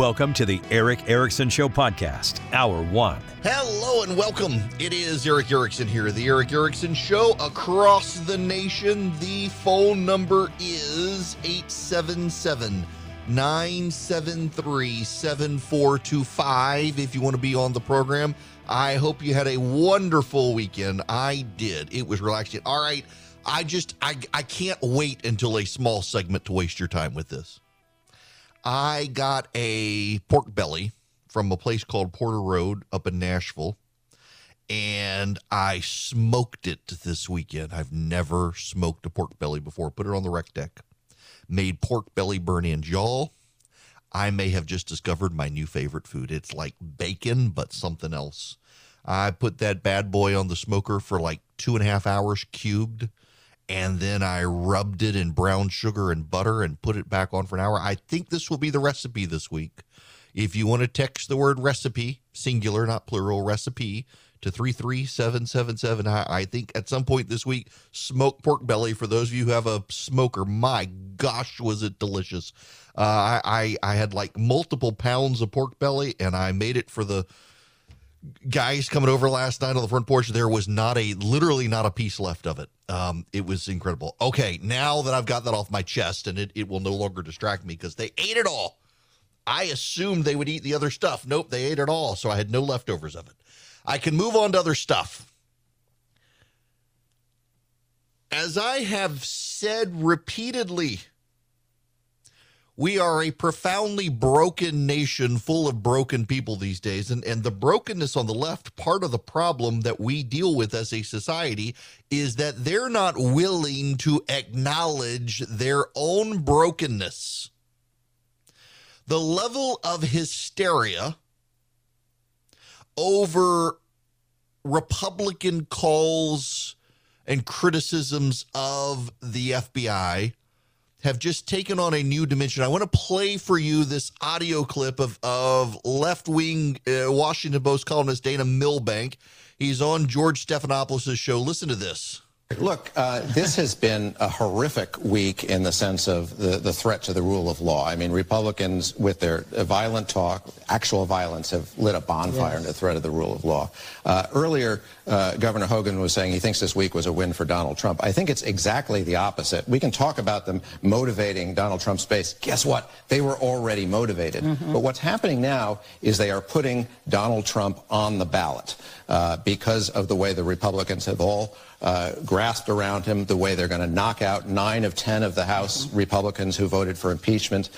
Welcome to the Eric Erickson Show podcast, Hour 1. Hello and welcome. It is Eric Erickson here, the Eric Erickson Show across the nation. The phone number is 877-973-7425 if you want to be on the program. I hope you had a wonderful weekend. I did. It was relaxing. All right. I can't wait until a small segment to waste your time with this. I got a pork belly from a place called Porter Road up in Nashville, and I smoked it this weekend. I've never smoked a pork belly before. Put it on the rec deck. Made pork belly burn-ins, y'all. I may have just discovered my new favorite food. It's like bacon, but something else. I put that bad boy on the smoker for like 2.5 hours cubed, and then I rubbed it in brown sugar and butter and put it back on for an hour. I think this will be the recipe this week. If you want to text the word recipe, singular, not plural, recipe, to 33777, I think at some point this week, smoked pork belly. For those of you who have a smoker, my gosh, was it delicious. I had like multiple pounds of pork belly, and I made it for the guys coming over last night on the front porch. There was literally not a piece left of it. It was incredible. Okay, now that I've got that off my chest, and it will no longer distract me because they ate it all. I assumed they would eat the other stuff. Nope, they ate it all, so I had no leftovers of it. I can move on to other stuff. As I have said repeatedly, we are a profoundly broken nation full of broken people these days. And the brokenness on the left, part of the problem that we deal with as a society is that they're not willing to acknowledge their own brokenness. The level of hysteria over Republican calls and criticisms of the FBI have just taken on a new dimension. I want to play for you this audio clip of left-wing Washington Post columnist Dana Milbank. He's on George Stephanopoulos' show. Listen to this. Look, this has been a horrific week in the sense of the threat to the rule of law. I mean, Republicans, with their violent talk, actual violence, have lit a bonfire into the threat of the rule of law. Earlier, Governor Hogan was saying he thinks this week was a win for Donald Trump. I think it's exactly the opposite. We can talk about them motivating Donald Trump's base. Guess what? They were already motivated. Mm-hmm. But what's happening now is they are putting Donald Trump on the ballot because of the way the Republicans have all grasped around him, the way they're going to knock out 9 of 10 of the House Republicans who voted for impeachment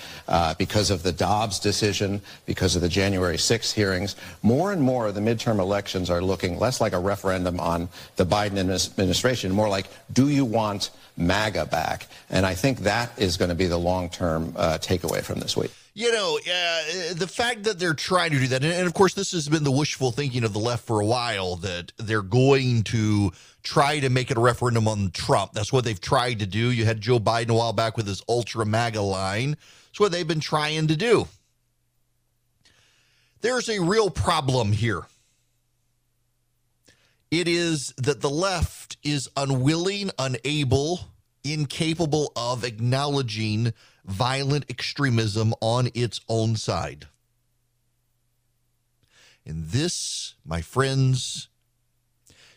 because of the Dobbs decision, because of the January 6th hearings. More and more of the midterm elections are looking less like a referendum on the Biden administration, more like, do you want MAGA back? And I think that is going to be the long-term takeaway from this week. You know, the fact that they're trying to do that, and of course this has been the wishful thinking of the left for a while, that they're going to try to make it a referendum on Trump. That's what they've tried to do. You had Joe Biden a while back with his ultra MAGA line. That's what they've been trying to do. There's a real problem here. It is that the left is unwilling, unable, incapable of acknowledging violent extremism on its own side. And this, my friends,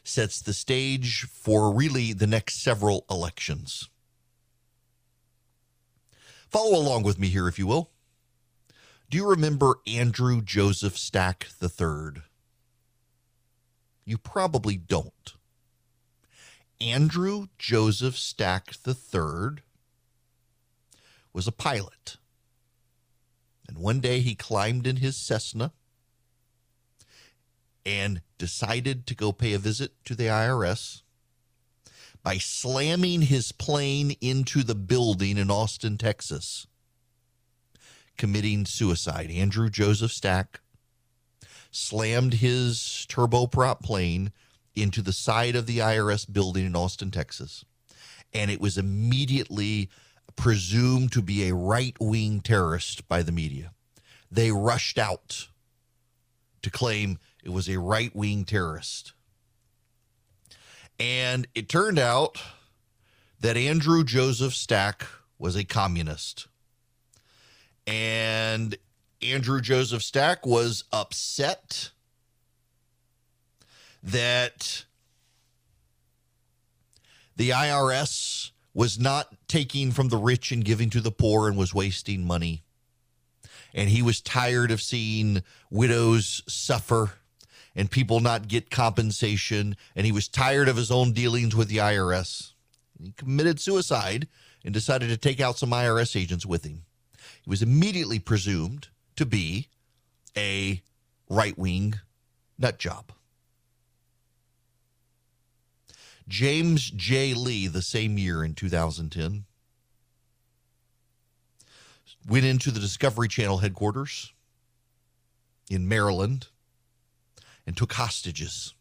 sets the stage for really the next several elections. Follow along with me here, if you will. Do you remember Andrew Joseph Stack the Third? You probably don't. Andrew Joseph Stack the Third was a pilot. And one day he climbed in his Cessna and decided to go pay a visit to the IRS by slamming his plane into the building in Austin, Texas, committing suicide. Andrew Joseph Stack slammed his turboprop plane into the side of the IRS building in Austin, Texas, and it was immediately presumed to be a right-wing terrorist by the media. They rushed out to claim it was a right-wing terrorist. And it turned out that Andrew Joseph Stack was a communist. And Andrew Joseph Stack was upset that the IRS was not taking from the rich and giving to the poor and was wasting money. And he was tired of seeing widows suffer and people not get compensation. And he was tired of his own dealings with the IRS. He committed suicide and decided to take out some IRS agents with him. He was immediately presumed to be a right-wing nut job. James J. Lee, the same year in 2010, went into the Discovery Channel headquarters in Maryland and took hostages.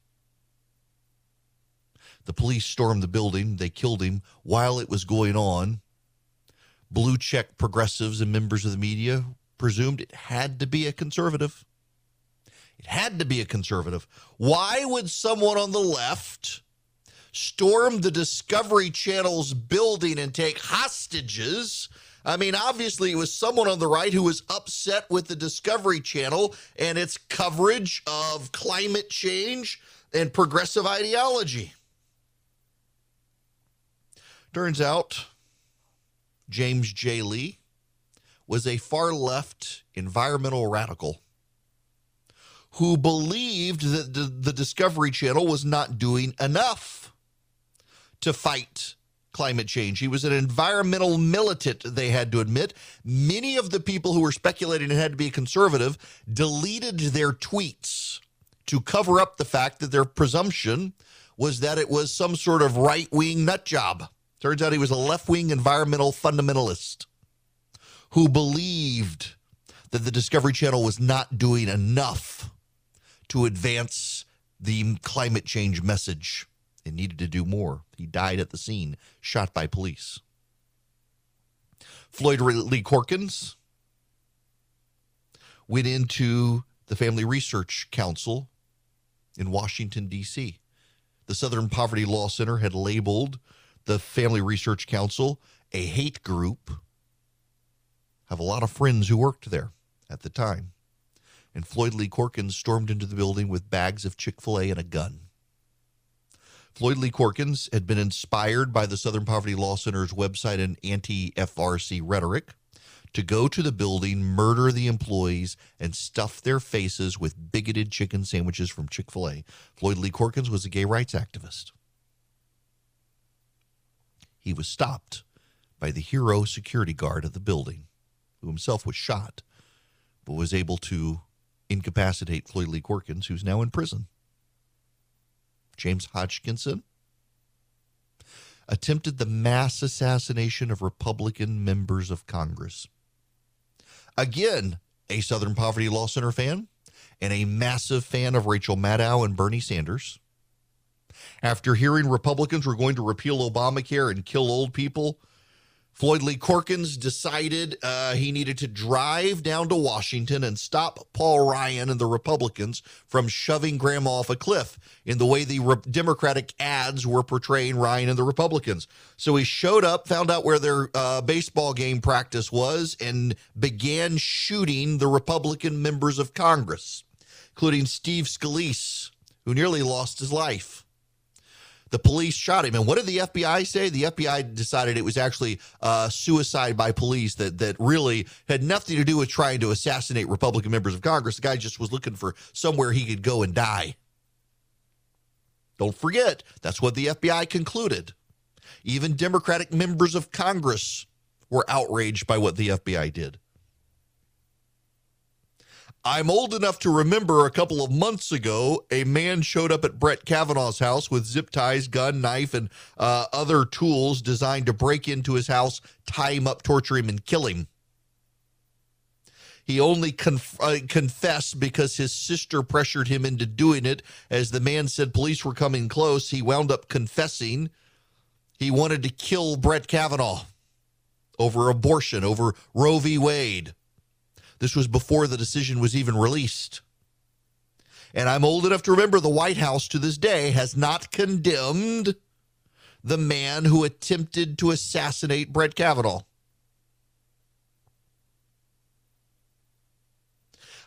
The police stormed the building. They killed him while it was going on. Blue check progressives and members of the media presumed it had to be a conservative. It had to be a conservative. Why would someone on the left storm the Discovery Channel's building and take hostages? I mean, obviously, it was someone on the right who was upset with the Discovery Channel and its coverage of climate change and progressive ideology. Turns out James J. Lee was a far-left environmental radical who believed that the Discovery Channel was not doing enough to fight climate change. He was an environmental militant, they had to admit. Many of the people who were speculating it had to be a conservative deleted their tweets to cover up the fact that their presumption was that it was some sort of right-wing nut job. Turns out he was a left-wing environmental fundamentalist who believed that the Discovery Channel was not doing enough to advance the climate change message. It needed to do more. He died at the scene, shot by police. Floyd Lee Corkins went into the Family Research Council in Washington, D.C. The Southern Poverty Law Center had labeled the Family Research Council a hate group. Have a lot of friends who worked there at the time. And Floyd Lee Corkins stormed into the building with bags of Chick-fil-A and a gun. Floyd Lee Corkins had been inspired by the Southern Poverty Law Center's website and anti-FRC rhetoric to go to the building, murder the employees, and stuff their faces with bigoted chicken sandwiches from Chick-fil-A. Floyd Lee Corkins was a gay rights activist. He was stopped by the hero security guard of the building, who himself was shot, but was able to incapacitate Floyd Lee Corkins, who's now in prison. James Hodgkinson attempted the mass assassination of Republican members of Congress. Again, a Southern Poverty Law Center fan and a massive fan of Rachel Maddow and Bernie Sanders. After hearing Republicans were going to repeal Obamacare and kill old people, Floyd Lee Corkins decided he needed to drive down to Washington and stop Paul Ryan and the Republicans from shoving Grandma off a cliff in the way the Democratic ads were portraying Ryan and the Republicans. So he showed up, found out where their baseball game practice was, and began shooting the Republican members of Congress, including Steve Scalise, who nearly lost his life. The police shot him. And what did the FBI say? The FBI decided it was actually suicide by police that really had nothing to do with trying to assassinate Republican members of Congress. The guy just was looking for somewhere he could go and die. Don't forget, that's what the FBI concluded. Even Democratic members of Congress were outraged by what the FBI did. I'm old enough to remember a couple of months ago, a man showed up at Brett Kavanaugh's house with zip ties, gun, knife, and other tools designed to break into his house, tie him up, torture him, and kill him. He only confessed because his sister pressured him into doing it. As the man said police were coming close, he wound up confessing he wanted to kill Brett Kavanaugh over abortion, over Roe v. Wade. This was before the decision was even released. And I'm old enough to remember the White House to this day has not condemned the man who attempted to assassinate Brett Kavanaugh.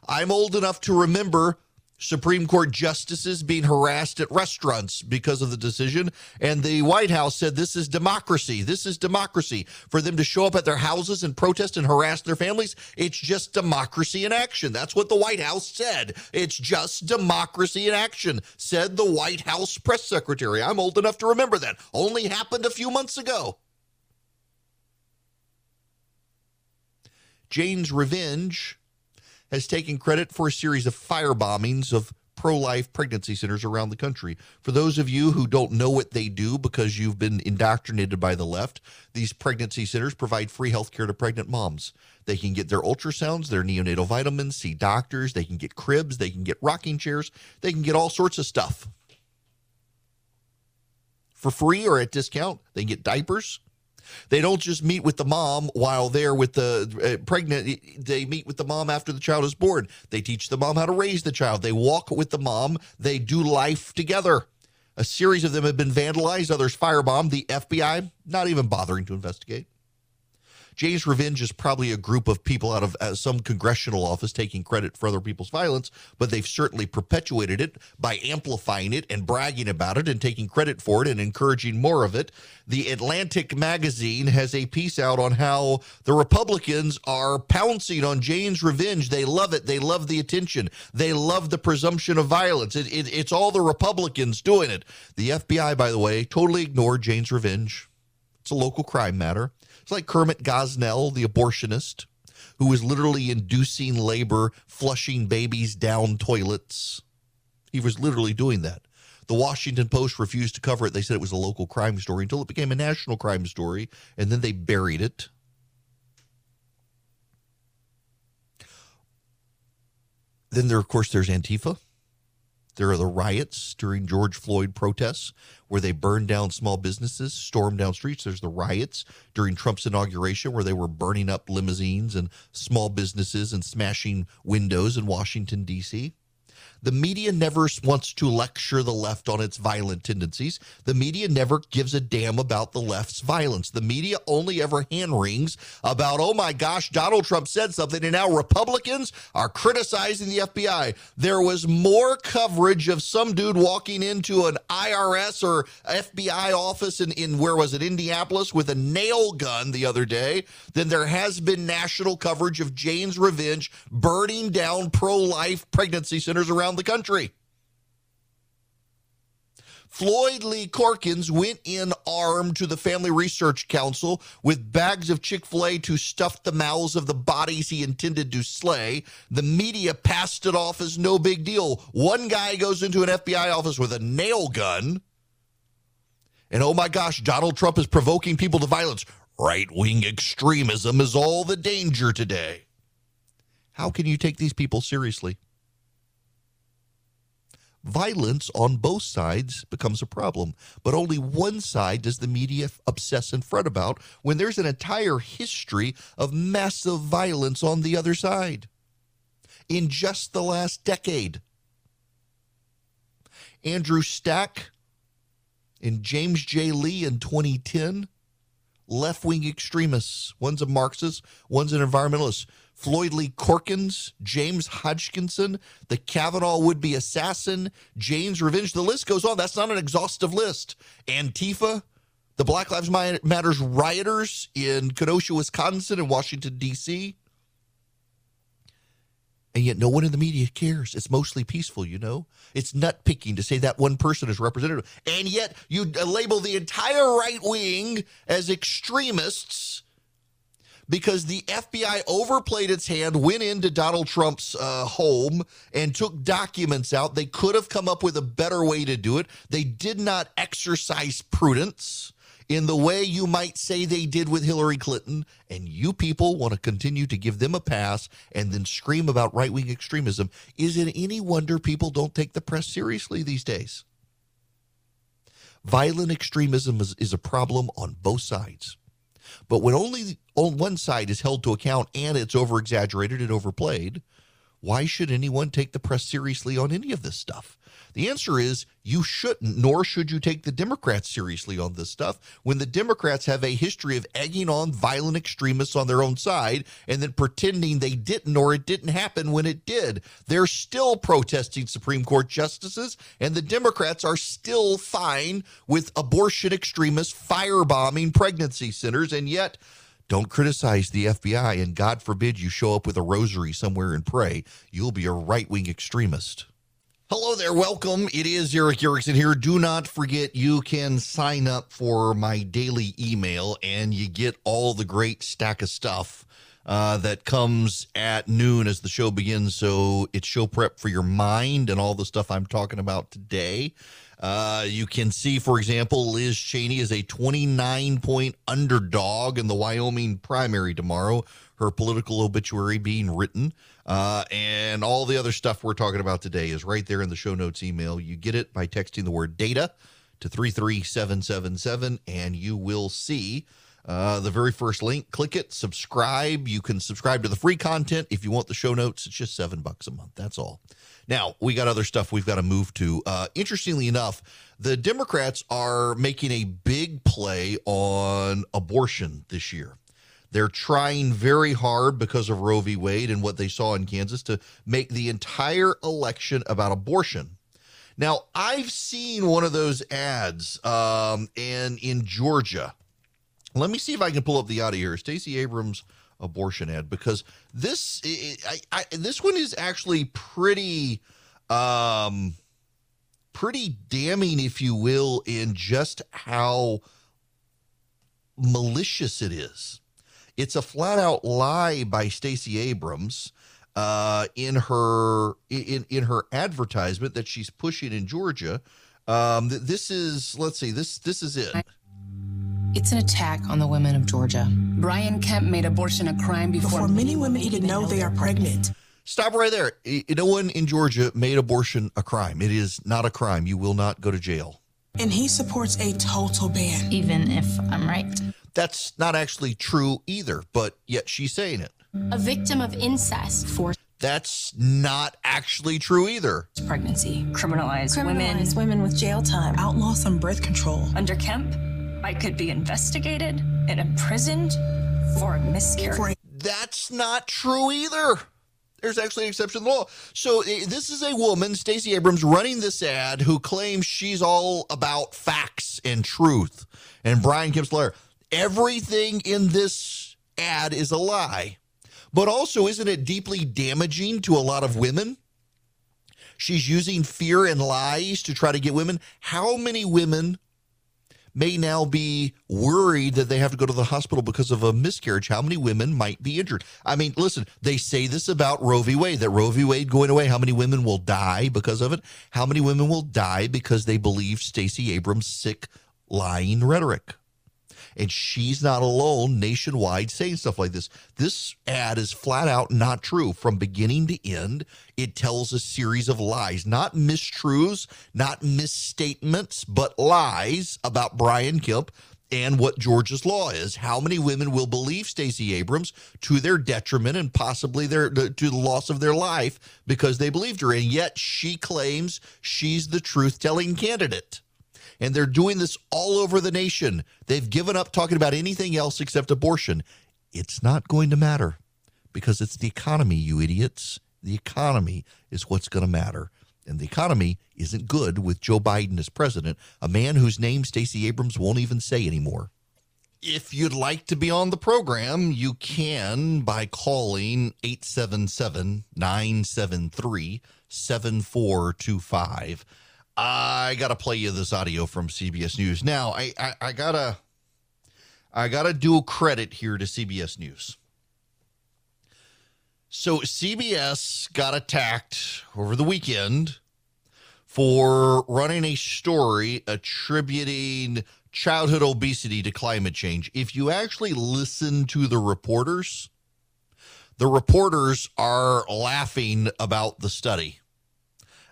I'm old enough to remember Supreme Court justices being harassed at restaurants because of the decision, and the White House said this is democracy. This is democracy. For them to show up at their houses and protest and harass their families, it's just democracy in action. That's what the White House said. It's just democracy in action, said the White House press secretary. I'm old enough to remember that. Only happened a few months ago. Jane's Revenge has taken credit for a series of firebombings of pro-life pregnancy centers around the country. For those of you who don't know what they do because you've been indoctrinated by the left, these pregnancy centers provide free health care to pregnant moms. They can get their ultrasounds, their neonatal vitamins, see doctors, they can get cribs, they can get rocking chairs, they can get all sorts of stuff. For free or at discount, they can get diapers. They don't just meet with the mom while they're with the pregnant. They meet with the mom after the child is born. They teach the mom how to raise the child. They walk with the mom. They do life together. A series of them have been vandalized, others firebombed. The FBI not even bothering to investigate. Jane's Revenge is probably a group of people out of some congressional office taking credit for other people's violence, but they've certainly perpetuated it by amplifying it and bragging about it and taking credit for it and encouraging more of it. The Atlantic magazine has a piece out on how the Republicans are pouncing on Jane's Revenge. They love it. They love the attention. They love the presumption of violence. It's all the Republicans doing it. The FBI, by the way, totally ignored Jane's Revenge. It's a local crime matter. It's like Kermit Gosnell, the abortionist, who was literally inducing labor, flushing babies down toilets. He was literally doing that. The Washington Post refused to cover it. They said it was a local crime story until it became a national crime story, and then they buried it. Then, there, of course, there's Antifa. There are the riots during George Floyd protests where they burned down small businesses, stormed down streets. There's the riots during Trump's inauguration where they were burning up limousines and small businesses and smashing windows in Washington, D.C. The media never wants to lecture the left on its violent tendencies. The media never gives a damn about the left's violence. The media only ever hand wrings about, oh my gosh, Donald Trump said something, and now Republicans are criticizing the FBI. There was more coverage of some dude walking into an IRS or FBI office in where was it, Indianapolis, with a nail gun the other day than there has been national coverage of Jane's Revenge burning down pro-life pregnancy centers around the country. Floyd Lee Corkins went in armed to the Family Research Council with bags of Chick-fil-A to stuff the mouths of the bodies he intended to slay. The media passed it off as no big deal. One guy goes into an FBI office with a nail gun, and oh my gosh, Donald Trump is provoking people to violence. Right-wing extremism is all the danger today. How can you take these people seriously? Violence on both sides becomes a problem, but only one side does the media obsess and fret about when there's an entire history of massive violence on the other side in just the last decade. Andrew Stack and James J. Lee in 2010, left-wing extremists. One's a Marxist, one's an environmentalist. Floyd Lee Corkins, James Hodgkinson, the Kavanaugh would-be assassin, Jane's Revenge. The list goes on. That's not an exhaustive list. Antifa, the Black Lives Matter rioters in Kenosha, Wisconsin and Washington, D.C. And yet no one in the media cares. It's mostly peaceful, you know. It's nitpicking to say that one person is representative. And yet you label the entire right wing as extremists because the FBI overplayed its hand, went into Donald Trump's home and took documents out. They could have come up with a better way to do it. They did not exercise prudence in the way you might say they did with Hillary Clinton, and you people want to continue to give them a pass and then scream about right-wing extremism. Is it any wonder people don't take the press seriously these days? Violent extremism is a problem on both sides. But when only on one side is held to account and it's over-exaggerated and overplayed, Why should anyone take the press seriously on any of this stuff? The answer is you shouldn't, nor should you take the Democrats seriously on this stuff when the Democrats have a history of egging on violent extremists on their own side and then pretending they didn't or it didn't happen when it did. They're still protesting Supreme Court justices, and the Democrats are still fine with abortion extremists firebombing pregnancy centers, and yet don't criticize the FBI, and God forbid you show up with a rosary somewhere and pray. You'll be a right-wing extremist. Hello there. Welcome. It is Eric Erickson here. Do not forget you can sign up for my daily email and you get all the great stack of stuff that comes at noon as the show begins. So it's show prep for your mind and all the stuff I'm talking about today. You can see, for example, Liz Cheney is a 29-point underdog in the Wyoming primary tomorrow, her political obituary being written. And all the other stuff we're talking about today is right there in the show notes email. You get it by texting the word data to 33777, and you will see the very first link. Click it, subscribe. You can subscribe to the free content. If you want the show notes, it's just $7 a month. That's all. Now, we got other stuff we've got to move to. Interestingly enough, the Democrats are making a big play on abortion this year. They're trying very hard because of Roe v. Wade and what they saw in Kansas to make the entire election about abortion. Now, I've seen one of those ads and in Georgia. Let me see if I can pull up the audio here. Stacey Abrams abortion ad, because this one is actually pretty pretty damning, if you will, in just how malicious it is. It's a flat out lie by Stacey Abrams in her advertisement that she's pushing in Georgia. This is, let's see, this is it. It's an attack on the women of Georgia. Brian Kemp made abortion a crime before many women even know they are pregnant. Stop right there. No one in Georgia made abortion a crime. It is not a crime. You will not go to jail. And he supports a total ban. Even if I'm right. That's not actually true either, but yet she's saying it. A victim of incest forced. That's not actually true either. Pregnancy. Criminalize women. Criminalize women with jail time. Outlaw some birth control. Under Kemp, I could be investigated and imprisoned for a miscarriage. That's not true either. There's actually an exception to the law. So this is a woman, Stacey Abrams, running this ad who claims she's all about facts and truth. And Brian Kemp's lawyer, everything in this ad is a lie. But also, isn't it deeply damaging to a lot of women? She's using fear and lies to try to get women. How many women may now be worried that they have to go to the hospital because of a miscarriage? How many women might be injured? I mean, listen, they say this about Roe v. Wade, that Roe v. Wade going away, how many women will die because of it? How many women will die because they believe Stacey Abrams' sick, lying rhetoric? And she's not alone nationwide saying stuff like this. This ad is flat out not true. From beginning to end, it tells a series of lies, not mistruths, not misstatements, but lies about Brian Kemp and what Georgia's law is. How many women will believe Stacey Abrams to their detriment and possibly to the loss of their life because they believed her? And yet she claims she's the truth-telling candidate. And they're doing this all over the nation. They've given up talking about anything else except abortion. It's not going to matter because it's the economy, you idiots. The economy is what's going to matter. And the economy isn't good with Joe Biden as president, a man whose name Stacey Abrams won't even say anymore. If you'd like to be on the program, you can by calling 877-973-7425. I gotta play you this audio from CBS News. Now, I gotta do credit here to CBS News. So CBS got attacked over the weekend for running a story attributing childhood obesity to climate change. If you actually listen to the reporters are laughing about the study.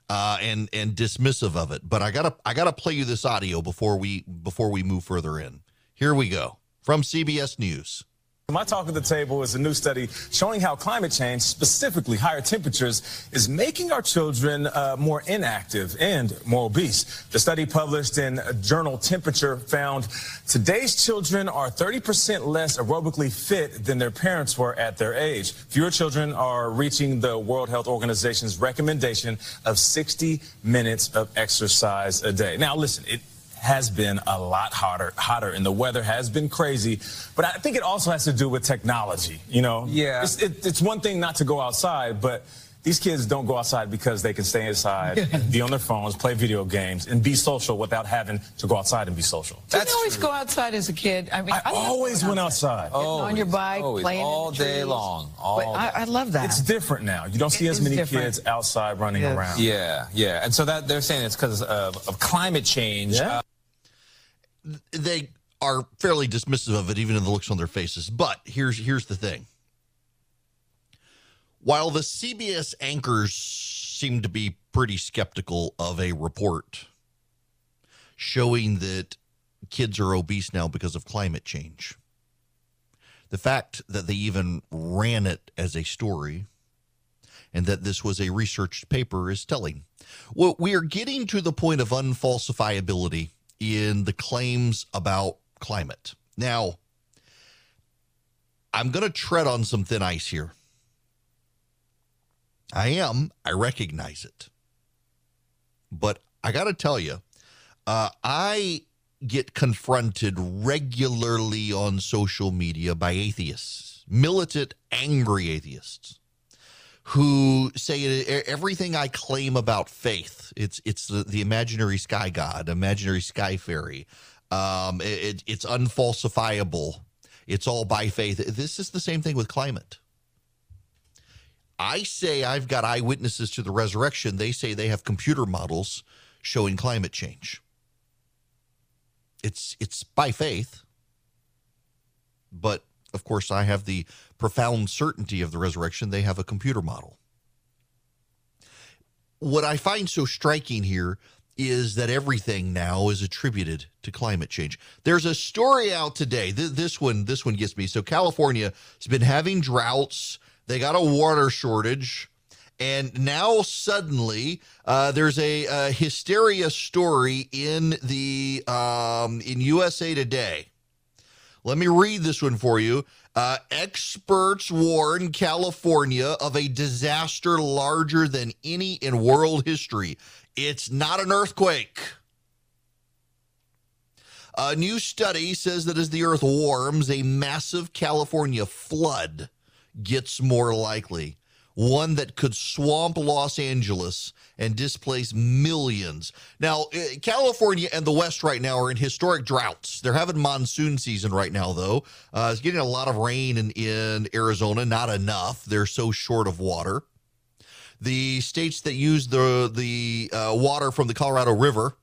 And dismissive of it. But I gotta play you this audio before we move further in. Here we go from CBS News. My talk at the table is a new study showing how climate change, specifically higher temperatures, is making our children more inactive and more obese. The study published in journal Temperature found today's children are 30% less aerobically fit than their parents were at their age. Fewer children are reaching the World Health Organization's recommendation of 60 minutes of exercise a day. Now, listen, it has been a lot hotter, and the weather has been crazy. But I think it also has to do with technology, you know? Yeah. It's one thing not to go outside, but these kids don't go outside because they can stay inside, be on their phones, play video games, and be social without having to go outside and be social. Did you always go outside as a kid? I mean, I always went outside. Always, on your bike, playing all day long. I love that. It's different now. You don't see as many kids outside running around. Yeah, yeah. And so that they're saying it's because of climate change. Yeah. They are fairly dismissive of it, even in the looks on their faces. But here's the thing. While the CBS anchors seem to be pretty skeptical of a report showing that kids are obese now because of climate change, the fact that they even ran it as a story and that this was a researched paper is telling. Well, we are getting to the point of unfalsifiability in the claims about climate. Now, I'm going to tread on some thin ice here. I recognize it. But I got to tell you, I get confronted regularly on social media by atheists, militant, angry atheists, who say everything I claim about faith, it's the imaginary sky god, imaginary sky fairy. It's unfalsifiable. It's all by faith. This is the same thing with climate. I say I've got eyewitnesses to the resurrection. They say they have computer models showing climate change. It's by faith. But, of course, I have the profound certainty of the resurrection. They have a computer model. What I find so striking here is that everything now is attributed to climate change. There's a story out today. This one gets me. So California has been having droughts. They got a water shortage, and now suddenly there's a hysteria story in the in USA Today. Let me read this one for you. Experts warn California of a disaster larger than any in world history. It's not an earthquake. A new study says that as the earth warms, a massive California flood gets more likely, one that could swamp Los Angeles and displace millions. Now, California and the West right now are in historic droughts. They're having monsoon season right now, though. It's getting a lot of rain in Arizona, not enough. They're so short of water. The states that use the water from the Colorado River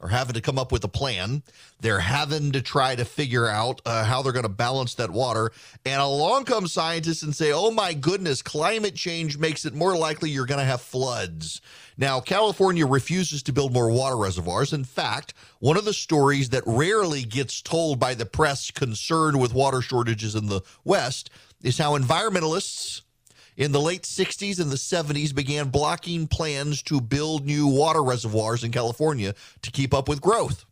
are having to come up with a plan. They're having to try to figure out how they're going to balance that water. And along come scientists and say, oh, my goodness, climate change makes it more likely you're going to have floods. Now, California refuses to build more water reservoirs. In fact, one of the stories that rarely gets told by the press concerned with water shortages in the West is how environmentalists in the late 60s and the 70s began blocking plans to build new water reservoirs in California to keep up with growth.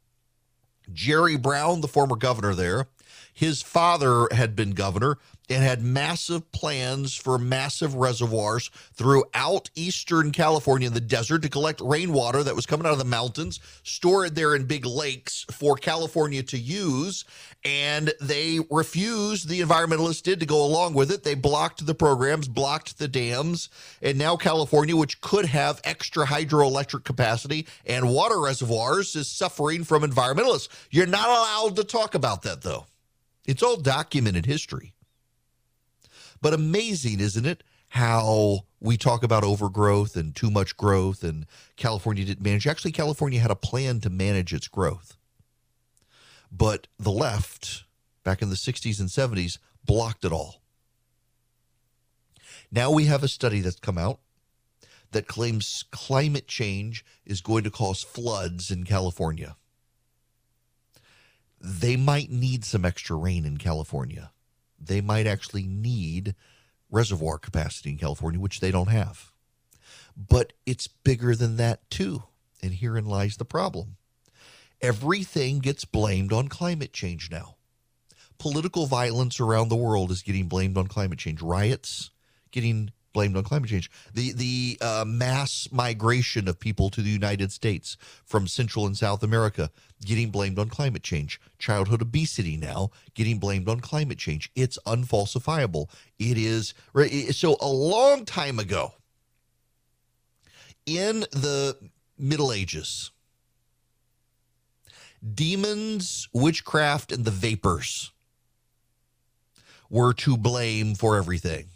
Jerry Brown, the former governor there, his father had been governor and had massive plans for massive reservoirs throughout eastern California in the desert to collect rainwater that was coming out of the mountains, store it there in big lakes for California to use, and they refused, the environmentalists did, to go along with it. They blocked the programs, blocked the dams, and now California, which could have extra hydroelectric capacity and water reservoirs, is suffering from environmentalists. You're not allowed to talk about that, though. It's all documented history. But amazing, isn't it, how we talk about overgrowth and too much growth and California didn't manage. Actually, California had a plan to manage its growth. But the left, back in the 60s and 70s, blocked it all. Now we have a study that's come out that claims climate change is going to cause floods in California. They might need some extra rain in California. they might actually need reservoir capacity in California, which they don't have. But it's bigger than that, too. And herein lies the problem. Everything gets blamed on climate change now. Political violence around the world is getting blamed on climate change. Riots getting blamed on climate change. The mass migration of people to the United States from Central and South America getting blamed on climate change. Childhood obesity now getting blamed on climate change. It's unfalsifiable. It is. So a long time ago, in the Middle Ages, demons, witchcraft, and the vapors were to blame for everything.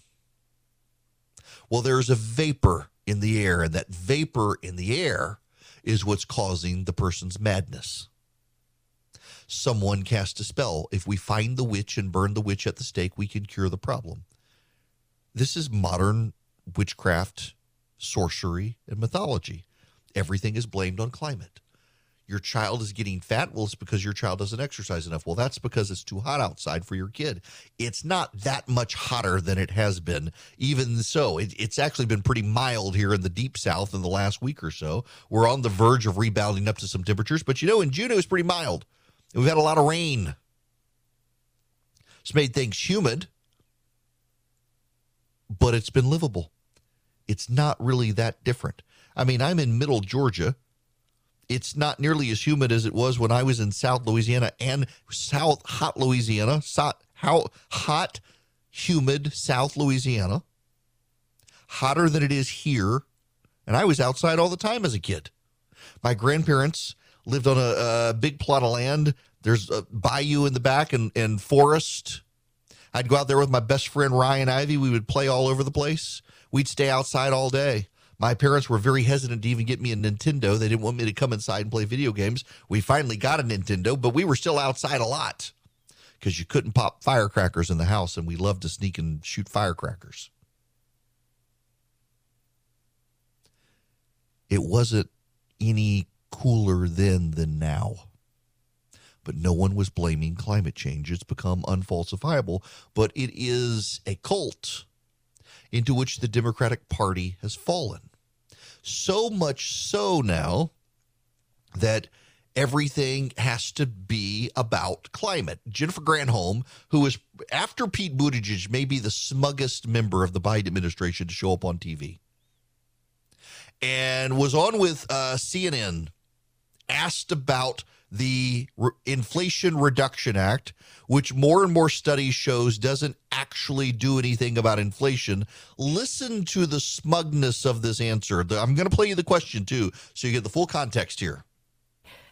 Well, there's a vapor in the air, and that vapor in the air is what's causing the person's madness. Someone cast a spell. If we find the witch and burn the witch at the stake, we can cure the problem. This is modern witchcraft, sorcery, and mythology. Everything is blamed on climate. Your child is getting fat. Well, it's because your child doesn't exercise enough. Well, that's because it's too hot outside for your kid. It's not that much hotter than it has been. Even so, it's actually been pretty mild here in the deep south in the last week or so. We're on the verge of rebounding up to some temperatures. But, you know, in June, it was pretty mild. We've had a lot of rain. It's made things humid, but it's been livable. It's not really that different. I mean, I'm in middle Georgia. It's not nearly as humid as it was when I was in South Louisiana and South Hot Louisiana, hot, humid South Louisiana, hotter than it is here. And I was outside all the time as a kid. My grandparents lived on a big plot of land. There's a bayou in the back and forest. I'd go out there with my best friend, Ryan Ivy. We would play all over the place. We'd stay outside all day. My parents were very hesitant to even get me a Nintendo. They didn't want me to come inside and play video games. We finally got a Nintendo, but we were still outside a lot because you couldn't pop firecrackers in the house, and we loved to sneak and shoot firecrackers. It wasn't any cooler then than now, but no one was blaming climate change. It's become unfalsifiable, but it is a cult into which the Democratic Party has fallen. So much so now that everything has to be about climate. Jennifer Granholm, who is, after Pete Buttigieg, maybe the smuggest member of the Biden administration to show up on TV, and was on with CNN, asked about the Inflation Reduction Act, which more and more studies shows doesn't actually do anything about inflation. Listen to the smugness of this answer. I'm going to play you the question, too, so you get the full context here.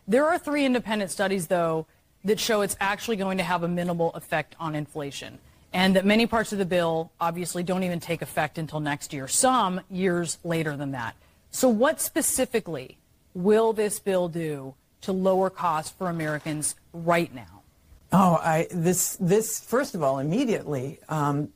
There are three independent studies, though, that show it's actually going to have a minimal effect on inflation, and that many parts of the bill obviously don't even take effect until next year, some years later than that. So what specifically will this bill do to lower costs for Americans right now? Oh, this first of all, immediately,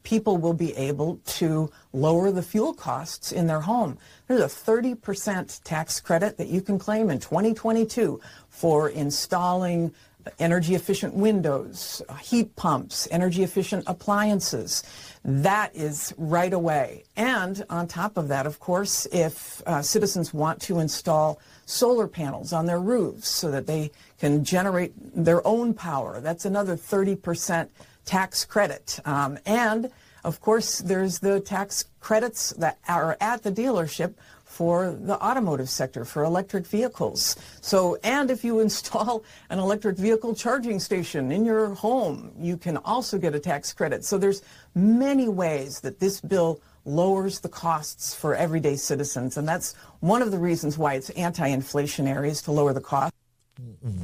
people will be able to lower the fuel costs in their home. There's a 30% tax credit that you can claim in 2022 for installing energy-efficient windows, heat pumps, energy-efficient appliances. That is right away. And on top of that, of course, if citizens want to install solar panels on their roofs so that they can generate their own power, that's another 30% tax credit. And, of course, there's the tax credits that are at the dealership for the automotive sector, for electric vehicles. So, and if you install an electric vehicle charging station in your home, you can also get a tax credit. So there's many ways that this bill lowers the costs for everyday citizens. And that's one of the reasons why it's anti-inflationary, is to lower the cost.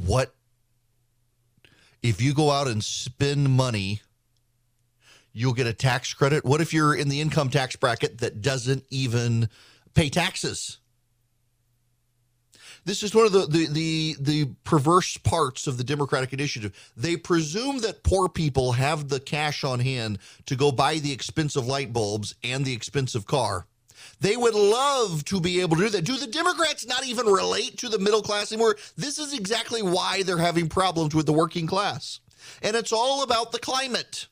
What? If you go out and spend money, you'll get a tax credit? What if you're in the income tax bracket that doesn't even pay taxes? This is one of the perverse parts of the Democratic initiative. They presume that poor people have the cash on hand to go buy the expensive light bulbs and the expensive car. They would love to be able to do that. Do the Democrats not even relate to the middle class anymore? This is exactly why they're having problems with the working class. And it's all about the climate.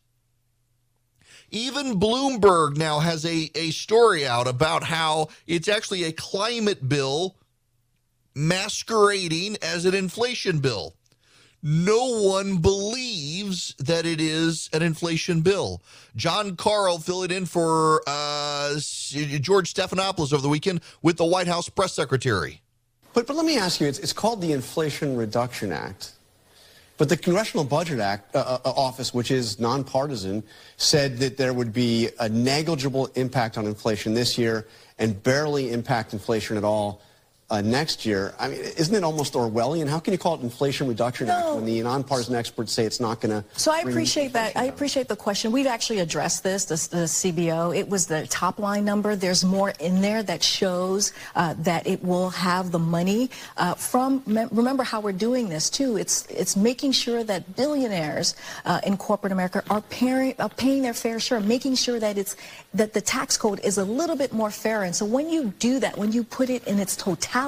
Even Bloomberg now has a story out about how it's actually a climate bill masquerading as an inflation bill. No one believes that it is an inflation bill. John Carl filled in for George Stephanopoulos over the weekend with the White House press secretary. But let me ask you, it's called the Inflation Reduction Act. But the Congressional Budget Act Office, which is nonpartisan, said that there would be a negligible impact on inflation this year and barely impact inflation at all next year. I mean, isn't it almost Orwellian? How can you call it Inflation Reduction Act when the nonpartisan experts say it's not going to? So I appreciate that. I appreciate the question. We've actually addressed this, the CBO. It was the top line number. There's more in there that shows that it will have the money from. Remember how we're doing this too. It's making sure that billionaires in corporate America are paying their fair share, making sure that that the tax code is a little bit more fair. And so when you do that, when you put it in its totality,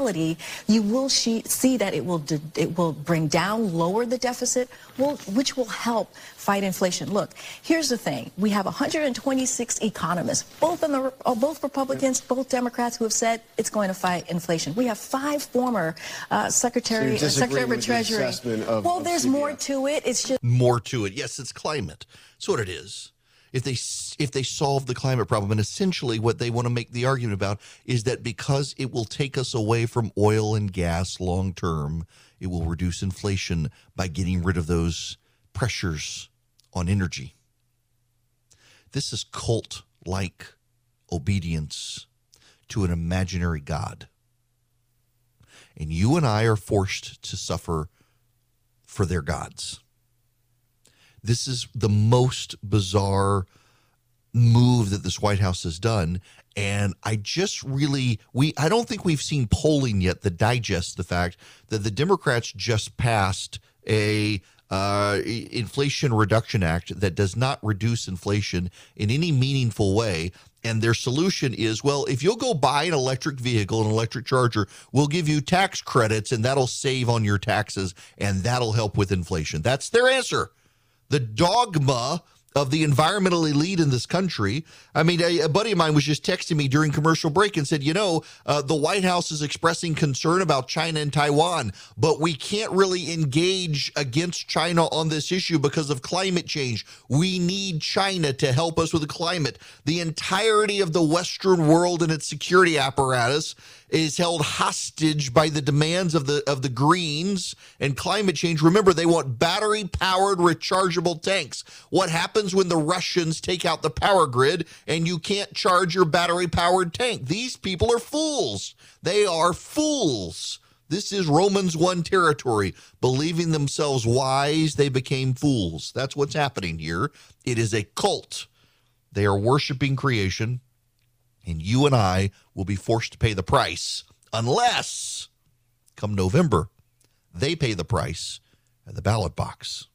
you will see that it will bring down, lower the deficit, which will help fight inflation. Look, here's the thing: we have 126 economists, both Republicans, both Democrats, who have said it's going to fight inflation. We have five former Secretary of Treasury. There's more to it. It's just more to it. Yes, it's climate. That's what it is. If they solve the climate problem, and essentially what they want to make the argument about is that because it will take us away from oil and gas long term, it will reduce inflation by getting rid of those pressures on energy. This is cult-like obedience to an imaginary god. And you and I are forced to suffer for their gods. This is the most bizarre move that this White House has done. And I just really, I don't think we've seen polling yet that digests the fact that the Democrats just passed a Inflation Reduction Act that does not reduce inflation in any meaningful way. And their solution is, well, if you'll go buy an electric vehicle, an electric charger, we'll give you tax credits and that'll save on your taxes and that'll help with inflation. That's their answer. The dogma of the environmental elite in this country. I mean, a buddy of mine was just texting me during commercial break and said, you know, the White House is expressing concern about China and Taiwan, but we can't really engage against China on this issue because of climate change. We need China to help us with the climate. The entirety of the Western world and its security apparatus is held hostage by the demands of the Greens and climate change. Remember, they want battery-powered rechargeable tanks. What happens when the Russians take out the power grid and you can't charge your battery-powered tank? These people are fools. They are fools. This is Romans 1 territory. Believing themselves wise, they became fools. That's what's happening here. It is a cult. They are worshiping creation. And you and I will be forced to pay the price unless, come November, they pay the price at the ballot box.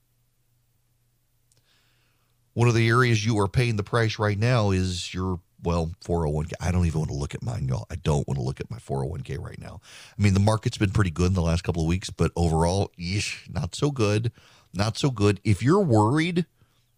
One of the areas you are paying the price right now is your, 401k. I don't even want to look at mine, y'all. I don't want to look at my 401k right now. I mean, the market's been pretty good in the last couple of weeks, but overall, not so good. Not so good. If you're worried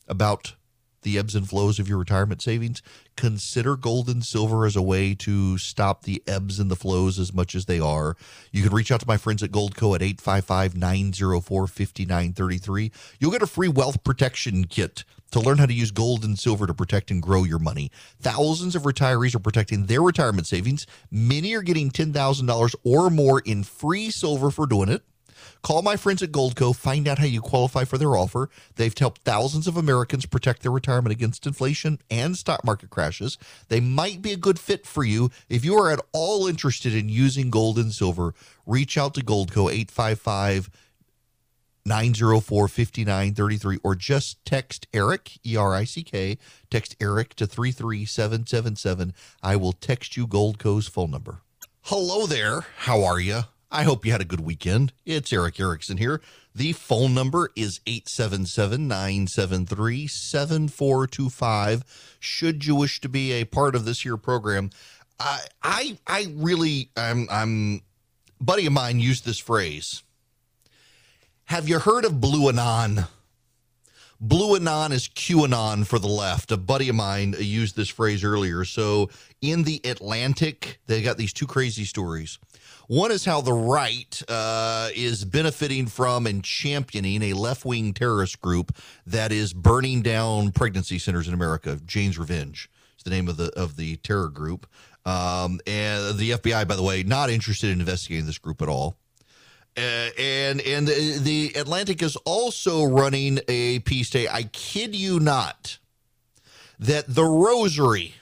about the ebbs and flows of your retirement savings, consider gold and silver as a way to stop the ebbs and the flows as much as they are. You can reach out to my friends at Goldco at 855-904-5933. You'll get a free wealth protection kit to learn how to use gold and silver to protect and grow your money. Thousands of retirees are protecting their retirement savings. Many are getting $10,000 or more in free silver for doing it. Call my friends at Goldco. Find out how you qualify for their offer. They've helped thousands of Americans protect their retirement against inflation and stock market crashes. They might be a good fit for you. If you are at all interested in using gold and silver, reach out to Goldco, 855-904-5933, or just text ERIC, E-R-I-C-K, text ERIC to 33777. I will text you Goldco's phone number. Hello there. How are you? I hope you had a good weekend. It's Eric Erickson here. The phone number is 877-973-7425. Should you wish to be a part of this here program, a buddy of mine used this phrase. Have you heard of Blue Anon? Blue Anon is QAnon for the left. A buddy of mine used this phrase earlier. So in The Atlantic, they got these two crazy stories. One is how the right is benefiting from and championing a left-wing terrorist group that is burning down pregnancy centers in America. Jane's Revenge is the name of the terror group. And the FBI, by the way, not interested in investigating this group at all. And the Atlantic is also running a piece today. I kid you not, that the rosary,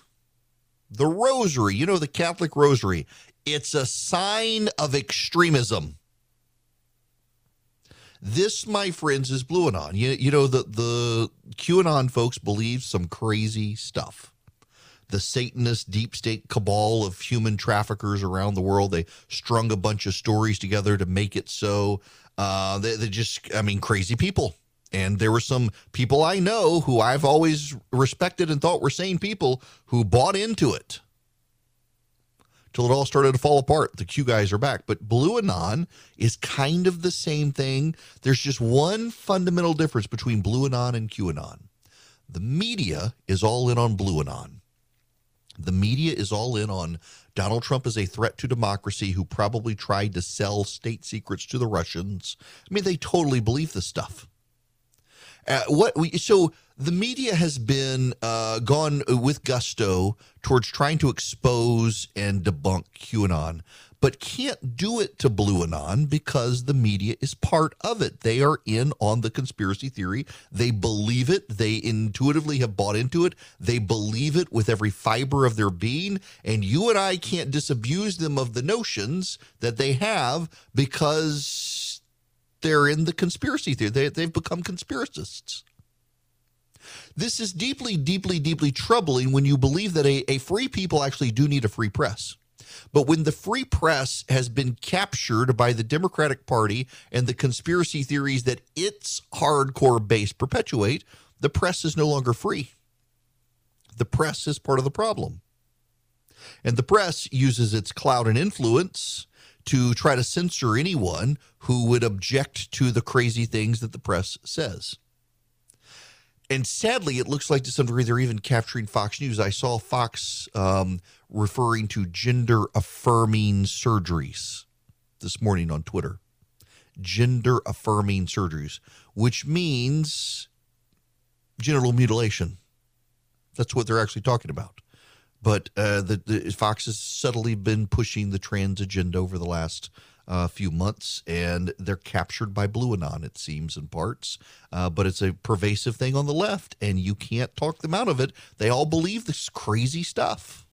you know, the Catholic rosary, it's a sign of extremism. This, my friends, is Blue Anon. You know, the QAnon folks believe some crazy stuff. The Satanist deep state cabal of human traffickers around the world. They strung a bunch of stories together to make it so. They're just, I mean, crazy people. And there were some people I know who I've always respected and thought were sane people who bought into it till it all started to fall apart. The Q guys are back. But Blue Anon is kind of the same thing. There's just one fundamental difference between Blue Anon and QAnon. The media is all in on Blue Anon. The media is all in on Donald Trump as a threat to democracy who probably tried to sell state secrets to the Russians. I mean, they totally believe this stuff. So the media has been gone with gusto towards trying to expose and debunk QAnon, but can't do it to Blue Anon because the media is part of it. They are in on the conspiracy theory. They believe it. They intuitively have bought into it. They believe it with every fiber of their being, and you and I can't disabuse them of the notions that they have because they're in the conspiracy theory. They've become conspiracists. This is deeply, deeply, deeply troubling when you believe that a free people actually do need a free press. But when the free press has been captured by the Democratic Party and the conspiracy theories that its hardcore base perpetuate, the press is no longer free. The press is part of the problem. And the press uses its clout and influence to try to censor anyone who would object to the crazy things that the press says. And sadly, it looks like to some degree they're even capturing Fox News. I saw Fox referring to gender-affirming surgeries this morning on Twitter. Gender-affirming surgeries, which means genital mutilation. That's what they're actually talking about. But the Fox has subtly been pushing the trans agenda over the last few months, and they're captured by Blue Anon, it seems, in parts. But it's a pervasive thing on the left, and you can't talk them out of it. They all believe this crazy stuff.